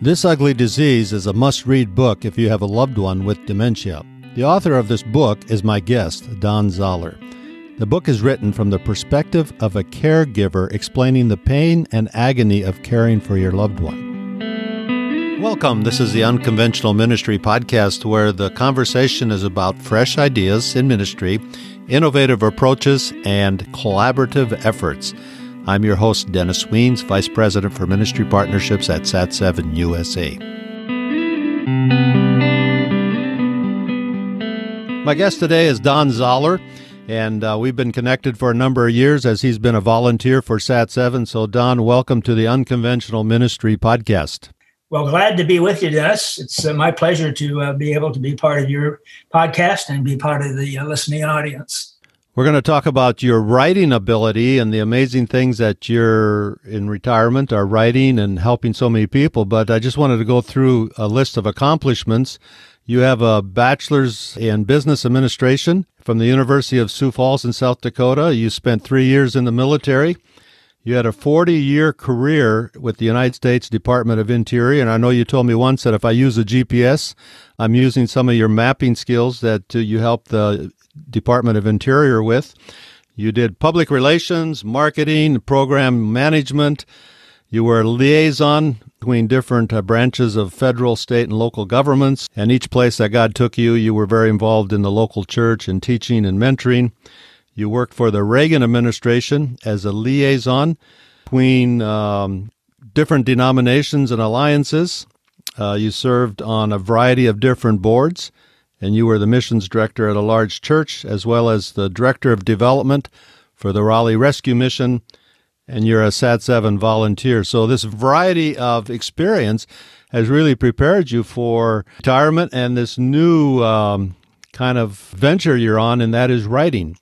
This Ugly Disease is a must-read book if you have a loved one with dementia. The author of this book is my guest, Don Zoller. The book is written from the perspective of a caregiver explaining the pain and agony of caring for your loved one. Welcome. This is the Unconventional Ministry Podcast, where the conversation is about fresh ideas in ministry, innovative approaches, and collaborative efforts. I'm your host, Dennis Wiens, Vice President for Ministry Partnerships at SAT7 USA. My guest today is Don Zoller. And we've been connected for a number of years as he's been a volunteer for SAT7. So, Don, welcome to the Unconventional Ministry Podcast. Well, glad to be with you, Dennis. It's my pleasure to be able to be part of your podcast and be part of the listening audience. We're going to talk about your writing ability and the amazing things that you're in retirement are writing and helping so many people. But I just wanted to go through a list of accomplishments. You have a bachelor's in business administration from the University of Sioux Falls in South Dakota. You spent 3 years in the military. You had a 40-year career with the United States Department of Interior. And I know you told me once that if I use a GPS, I'm using some of your mapping skills that you helped the Department of Interior with. You did public relations, marketing, program management. You were a liaison between different branches of federal, state, and local governments. And each place that God took you, you were very involved in the local church and teaching and mentoring. You worked for the Reagan administration as a liaison between different denominations and alliances. You served on a variety of different boards, and you were the missions director at a large church, as well as the director of development for the Raleigh Rescue Mission, and you're a SAT7 volunteer. So this variety of experience has really prepared you for retirement and this new kind of venture you're on, and that is writing.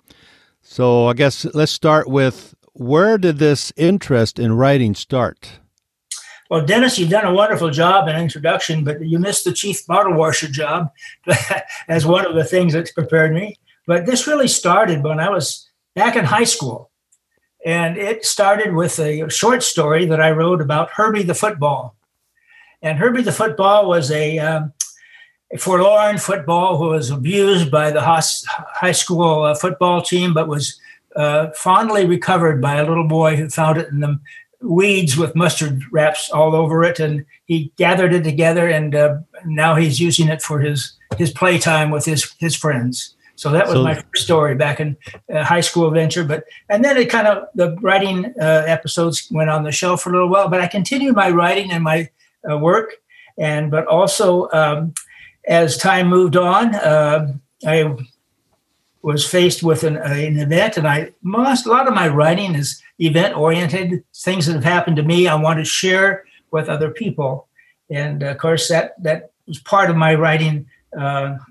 So I guess let's start with, where did this interest in writing start? Well, Dennis, you've done a wonderful job in introduction, but you missed the chief bottle washer job as one of the things that's prepared me. But this really started when I was back in high school. And it started with a short story that I wrote about Herbie the football. And Herbie the football was a forlorn football who was abused by the high school football team, but was fondly recovered by a little boy who found it in the weeds with mustard wraps all over it. And he gathered it together, and now he's using it for his playtime with his friends. So that was my first story back in high school venture. And then it kind of, the writing episodes went on the shelf for a little while, but I continued my writing and my work. But also as time moved on, I was faced with an event, and a lot of my writing is event oriented, things that have happened to me. I want to share with other people. And of course that was part of my writing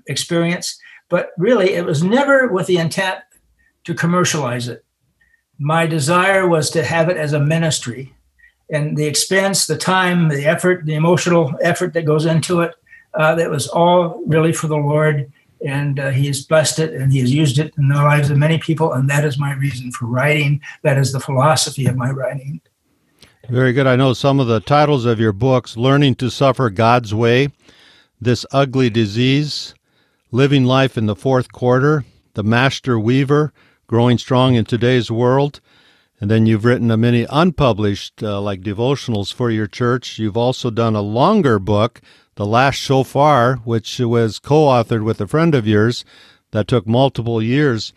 experience. But really, it was never with the intent to commercialize it. My desire was to have it as a ministry. And the expense, the time, the effort, the emotional effort that goes into it, that was all really for the Lord. And he has blessed it, and he has used it in the lives of many people. And that is my reason for writing. That is the philosophy of my writing. Very good. I know some of the titles of your books, Learning to Suffer God's Way, This Ugly Disease, Living Life in the Fourth Quarter, The Master Weaver, Growing Strong in Today's World. And then you've written many unpublished, like devotionals for your church. You've also done a longer book, The Last Shofar, which was co-authored with a friend of yours that took multiple years.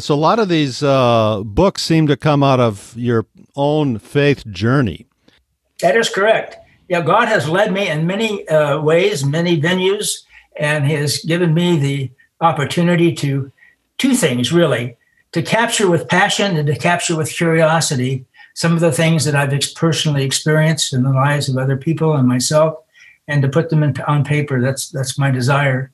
So a lot of these books seem to come out of your own faith journey. That is correct. Yeah, God has led me in many ways, many venues. And he has given me the opportunity to two things, really, to capture with passion and to capture with curiosity some of the things that I've personally experienced in the lives of other people and myself, and to put them on paper. That's my desire.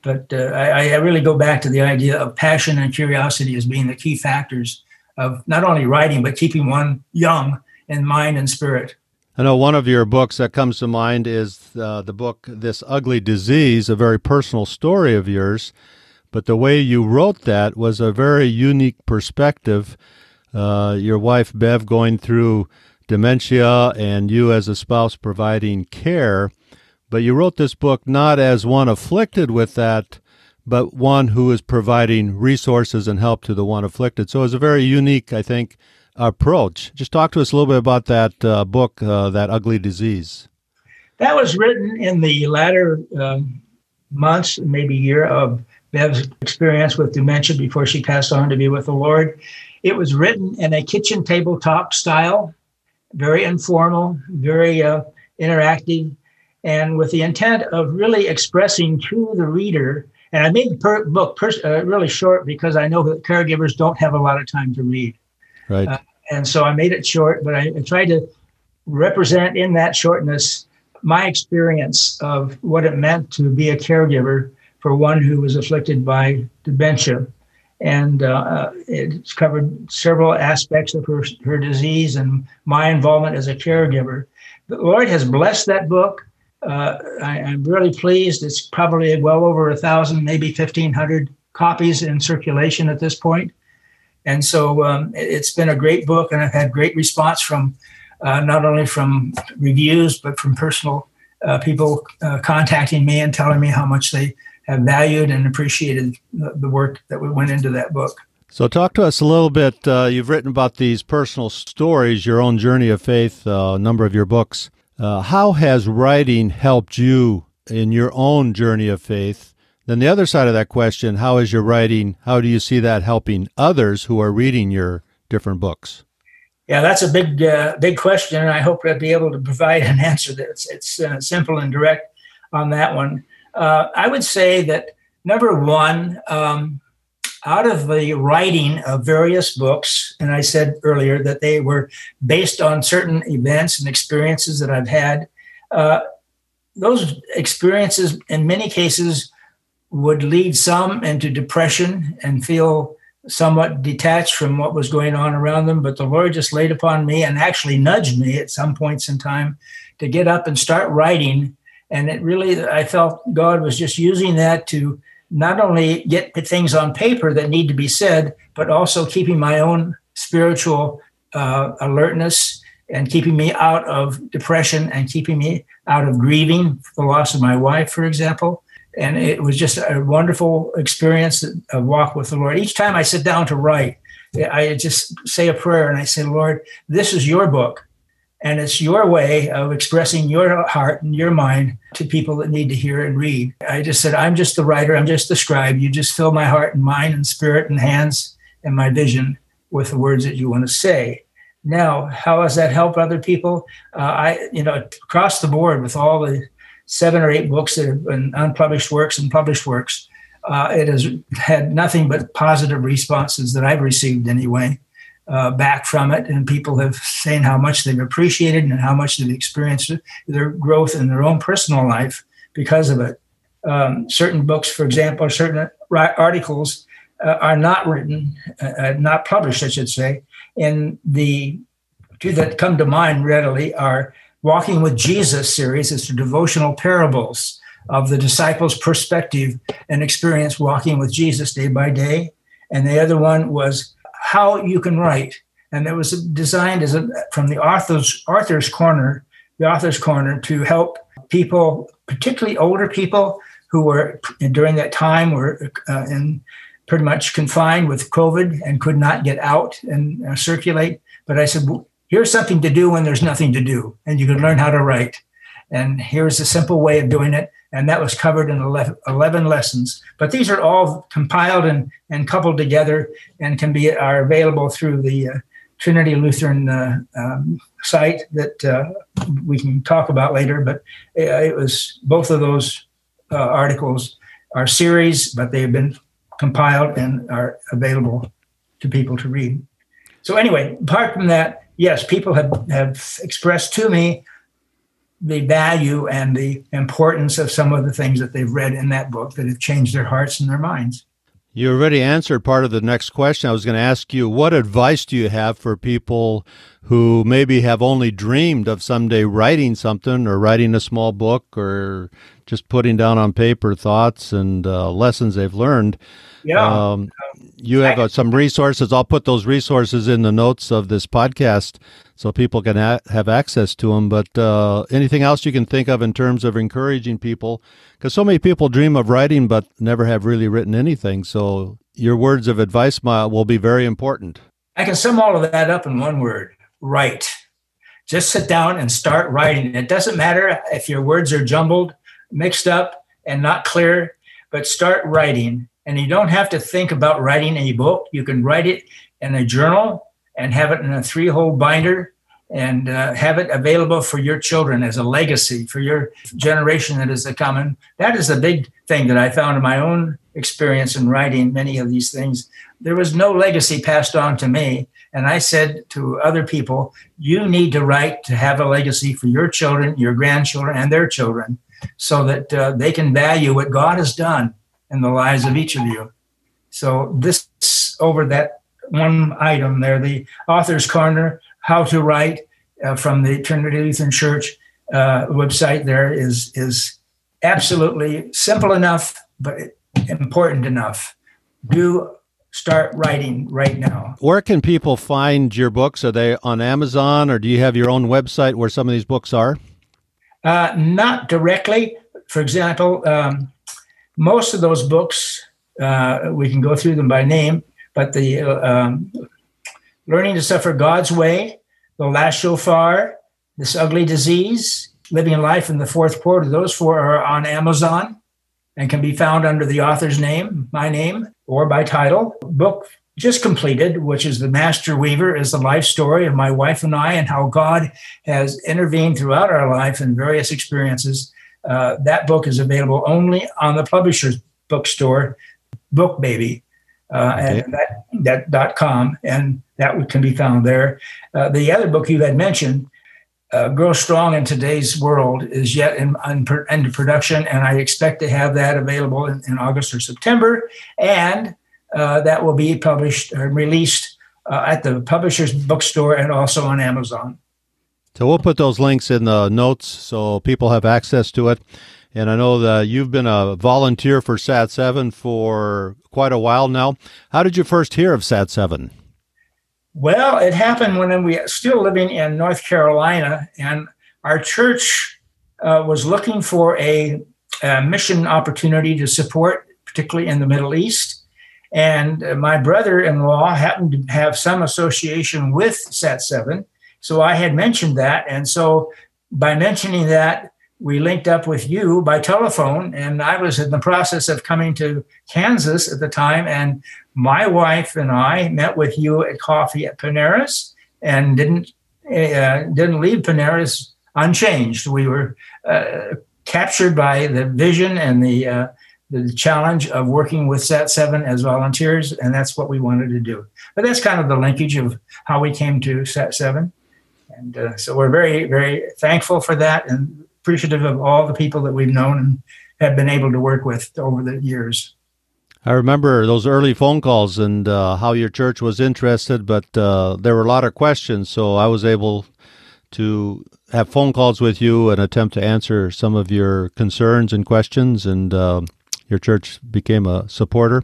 But I really go back to the idea of passion and curiosity as being the key factors of not only writing, but keeping one young in mind and spirit. I know one of your books that comes to mind is the book, This Ugly Disease, a very personal story of yours. But the way you wrote that was a very unique perspective. Your wife, Bev, going through dementia and you as a spouse providing care. But you wrote this book not as one afflicted with that, but one who is providing resources and help to the one afflicted. So it's a very unique, I think, approach. Just talk to us a little bit about that book, That Ugly Disease. That was written in the latter months, maybe year, of Bev's experience with dementia before she passed on to be with the Lord. It was written in a kitchen tabletop style, very informal, very interactive, and with the intent of really expressing to the reader. And I made the book really short because I know that caregivers don't have a lot of time to read. Right. And so I made it short, but I tried to represent in that shortness my experience of what it meant to be a caregiver for one who was afflicted by dementia. And it's covered several aspects of her disease and my involvement as a caregiver. The Lord has blessed that book. I'm really pleased. It's probably well over 1,000, maybe 1,500 copies in circulation at this point. And so it's been a great book, and I've had great response from not only from reviews, but from personal people contacting me and telling me how much they have valued and appreciated the work that went into that book. So talk to us a little bit. You've written about these personal stories, your own journey of faith, a number of your books. How has writing helped you in your own journey of faith? Then the other side of that question, how is your writing, how do you see that helping others who are reading your different books? Yeah, that's a big question, and I hope I'll be able to provide an answer that's it's simple and direct on that one. I would say that, number one, out of the writing of various books, and I said earlier that they were based on certain events and experiences that I've had, those experiences in many cases would lead some into depression and feel somewhat detached from what was going on around them. But the Lord just laid upon me and actually nudged me at some points in time to get up and start writing. And it really, I felt God was just using that to not only get the things on paper that need to be said, but also keeping my own spiritual alertness and keeping me out of depression and keeping me out of grieving the loss of my wife, for example. And it was just a wonderful experience, a walk with the Lord. Each time I sit down to write, I just say a prayer and I say, Lord, this is your book. And it's your way of expressing your heart and your mind to people that need to hear and read. I just said, I'm just the writer. I'm just the scribe. You just fill my heart and mind and spirit and hands and my vision with the words that you want to say. Now, how does that help other people? Across the board with all the 7 or 8 books that have been unpublished works and published works, it has had nothing but positive responses that I've received anyway. Back from it, and people have saying how much they've appreciated and how much they've experienced their growth in their own personal life because of it. Certain books, for example, or certain articles are not written, not published, I should say. And the two that come to mind readily are Walking with Jesus series. It's the devotional parables of the disciples' perspective and experience walking with Jesus day by day. And the other one was How You Can Write, and it was designed as from the author's corner to help people, particularly older people who were during that time were in pretty much confined with COVID and could not get out and circulate. But I said, well, here's something to do when there's nothing to do, and you can learn how to write. And here's a simple way of doing it. And that was covered in 11 lessons. But these are all compiled and coupled together and are available through the Trinity Lutheran site that we can talk about later. But it was both of those articles are series, but they've been compiled and are available to people to read. So anyway, apart from that, yes, people have expressed to me the value and the importance of some of the things that they've read in that book that have changed their hearts and their minds. You already answered part of the next question. I was going to ask you, what advice do you have for people who maybe have only dreamed of someday writing something or writing a small book or just putting down on paper thoughts and lessons they've learned. Yeah. You have some resources. I'll put those resources in the notes of this podcast so people can have access to them. But anything else you can think of in terms of encouraging people? Because so many people dream of writing but never have really written anything. So your words of advice, Maya, will be very important. I can sum all of that up in one word: write. Just sit down and start writing. It doesn't matter if your words are jumbled, mixed up, and not clear, but start writing. And you don't have to think about writing a book. You can write it in a journal and have it in a 3-hole binder and have it available for your children as a legacy, for your generation that is to come. That is a big thing that I found in my own experience in writing many of these things. There was no legacy passed on to me. And I said to other people, you need to write to have a legacy for your children, your grandchildren, and their children so that they can value what God has done in the lives of each of you. So this over that one item there, the Author's Corner, How to Write from the Trinity Lutheran Church website there is absolutely simple enough, but important enough. Start writing right now. Where can people find your books? Are they on Amazon, or do you have your own website where some of these books are? Not directly. For example, most of those books, we can go through them by name, but the Learning to Suffer God's Way, The Last Shofar, This Ugly Disease, Living Life in the Fourth Quarter, those 4 are on Amazon and can be found under the author's name, my name, or by title. Book just completed, which is The Master Weaver, is the life story of my wife and I and how God has intervened throughout our life in various experiences. That book is available only on the publisher's bookstore, BookBaby, and that.com, and that can be found there. The other book you had mentioned, Grow Strong in Today's World, is yet in production, and I expect to have that available in August or September, and that will be published and released at the publisher's bookstore and also on Amazon. So we'll put those links in the notes so people have access to it. And I know that you've been a volunteer for SAT7 for quite a while now. How did you first hear of SAT7? Well, it happened when we were still living in North Carolina, and our church was looking for a mission opportunity to support, particularly in the Middle East. And my brother-in-law happened to have some association with SAT7, so I had mentioned that. And so by mentioning that, we linked up with you by telephone, and I was in the process of coming to Kansas at the time, and my wife and I met with you at coffee at Panera's and didn't leave Panera's unchanged. We were captured by the vision and the challenge of working with SAT7 as volunteers, and that's what we wanted to do. But that's kind of the linkage of how we came to SAT7. And so we're very, very thankful for that and appreciative of all the people that we've known and have been able to work with over the years. I remember those early phone calls and how your church was interested, but there were a lot of questions, so I was able to have phone calls with you and attempt to answer some of your concerns and questions, and your church became a supporter,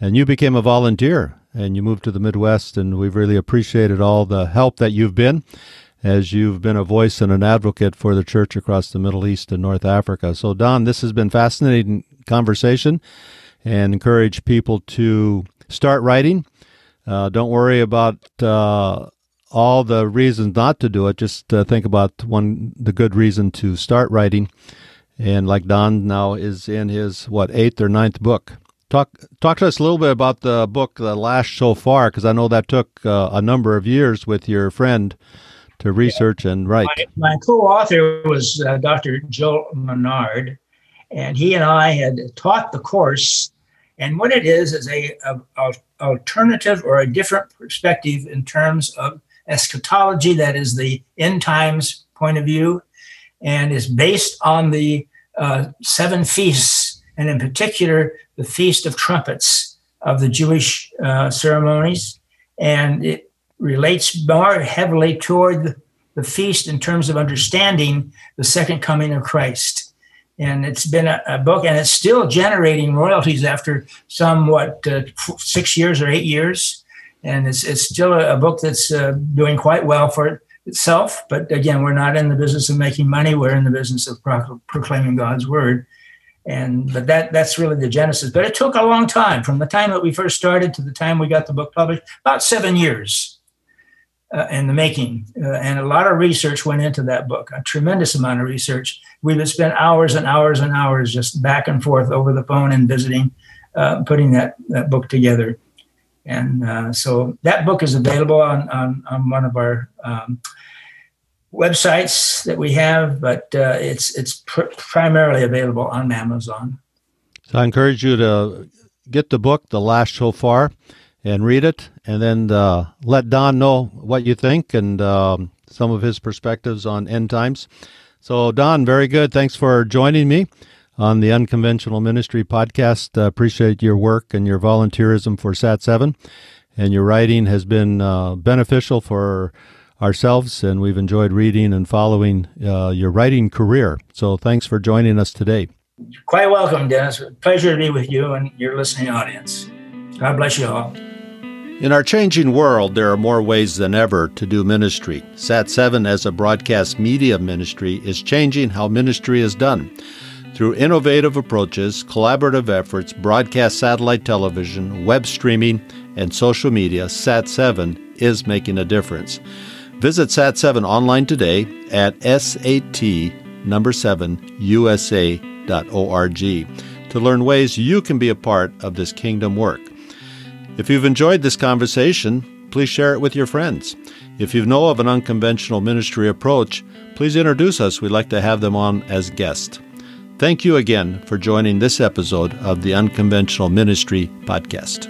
and you became a volunteer, and you moved to the Midwest, and we've really appreciated all the help that you've been, as you've been a voice and an advocate for the church across the Middle East and North Africa. So, Don, this has been a fascinating conversation, and encourage people to start writing. Don't worry about all the reasons not to do it. Just think about the good reason to start writing. And like Don now is in his, 8th or 9th book. Talk to us a little bit about the book, The Last Shofar, because I know that took a number of years with your friend to research and write. My co-author was Dr. Joel Menard, and he and I had taught the course. And what it is a alternative or a different perspective in terms of eschatology, that is the end times point of view, and is based on the 7 feasts, and in particular, the Feast of Trumpets of the Jewish ceremonies. And it relates more heavily toward the feast in terms of understanding the second coming of Christ. And it's been a book, and it's still generating royalties after 6 years or 8 years. And it's still a book that's doing quite well for itself. But again, we're not in the business of making money. We're in the business of proclaiming God's word. But that's really the genesis. But it took a long time, from the time that we first started to the time we got the book published, about 7 years in the making. And a lot of research went into that book, a tremendous amount of research. We would spend hours and hours and hours just back and forth over the phone and visiting, putting that book together. And so that book is available on one of our websites that we have, but it's primarily available on Amazon. So I encourage you to get the book, The Last Shofar, and read it, and then let Don know what you think and some of his perspectives on end times. So Don, very good. Thanks for joining me on the Unconventional Ministry podcast. Appreciate your work and your volunteerism for SAT7, and your writing has been beneficial for ourselves, and we've enjoyed reading and following your writing career. So thanks for joining us today. You're quite welcome, Dennis. Pleasure to be with you and your listening audience. God bless you all. In our changing world, there are more ways than ever to do ministry. SAT7 as a broadcast media ministry is changing how ministry is done. Through innovative approaches, collaborative efforts, broadcast satellite television, web streaming, and social media, SAT7 is making a difference. Visit SAT7 online today at SAT7USA.org to learn ways you can be a part of this kingdom work. If you've enjoyed this conversation, please share it with your friends. If you know of an unconventional ministry approach, please introduce us. We'd like to have them on as guests. Thank you again for joining this episode of the Unconventional Ministry Podcast.